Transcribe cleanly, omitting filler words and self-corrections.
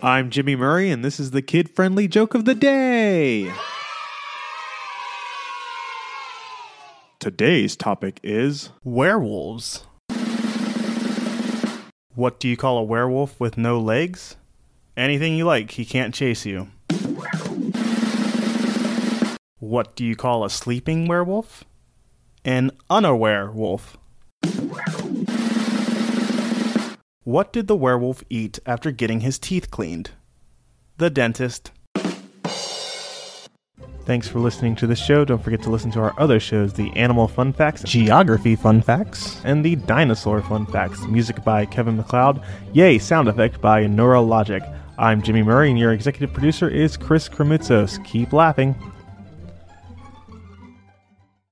I'm Jimmy Murray, and this is the Kid-Friendly Joke of the Day. Today's topic is werewolves. What do you call a werewolf with no legs? Anything you like, he can't chase you. What do you call a sleeping werewolf? An unaware wolf. What did the werewolf eat after getting his teeth cleaned? The dentist. Thanks for listening to this show. Don't forget to listen to our other shows, the Animal Fun Facts, Geography Fun Facts, and the Dinosaur Fun Facts. Music by Kevin MacLeod. Yay, sound effect by Neurologic. I'm Jimmy Murray, and your executive producer is Chris Kremutzos. Keep laughing.